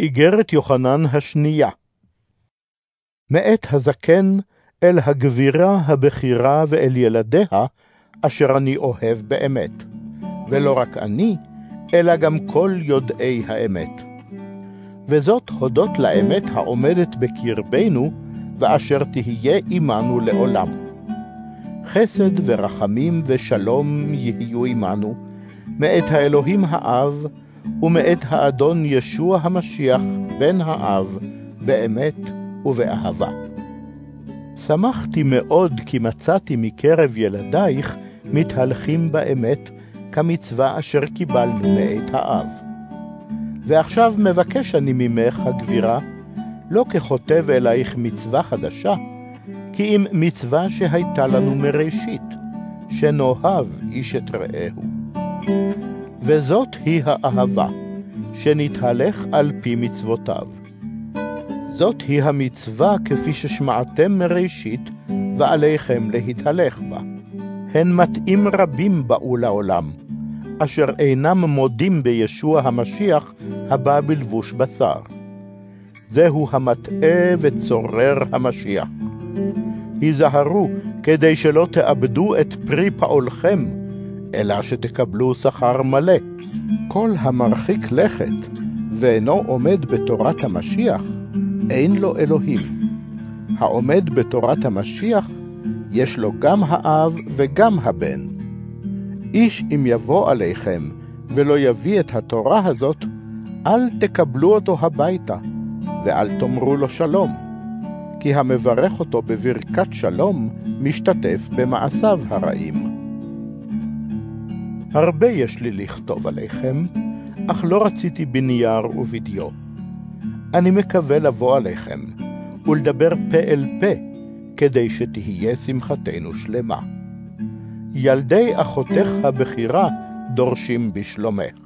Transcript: איגרת יוחנן השנייה. מאת הזקן אל הגבירה הבכירה ואל ילדיה, אשר אני אוהב באמת, ולא רק אני, אלא גם כל יודעי האמת. וזאת הודות לאמת העומדת בקרבנו, ואשר תהיה עמנו לעולם. חסד ורחמים ושלום יהיו עמנו, מאת האלוהים האב, ומאת האדון ישוע המשיח בן האב, באמת ובאהבה. שמחתי מאוד כי מצאתי מקרב ילדייך מתהלכים באמת, כמצווה אשר קיבלנו מאת האב. ועכשיו מבקש אני ממך, הגבירה, לא ככותב אלייך מצווה חדשה, כי אם מצווה שהייתה לנו מראשית, שנאהב איש את רעהו. וזאת היא האהבה, שנתהלך על פי מצוותיו. זאת היא המצווה כפי ששמעתם מראשית, ועליכם להתהלך בה. הן מתאים רבים באו לעולם, אשר אינם מודים בישוע המשיח הבא בלבוש בשר. זהו המטעה וצורר המשיח. היזהרו כדי שלא תאבדו את פרי פעולכם, אלא שתקבלו שכר מלא. כל המרחיק לכת ואינו עומד בתורת המשיח, אין לו אלוהים. העומד בתורת המשיח, יש לו גם האב וגם הבן. איש אם יבוא עליכם ולא יביא את התורה הזאת, אל תקבלו אותו הביתה, ואל תאמרו לו שלום, כי המברך אותו בברכת שלום משתתף במעשיו הרעים. הרבה יש לי לכתוב עליכם, אך לא רציתי בנייר ובדיו. אני מקווה לבוא עליכם, ולדבר פה אל פה, כדי שתהיה שמחתנו שלמה. ילדי אחותך הבכירה דורשים בשלומך.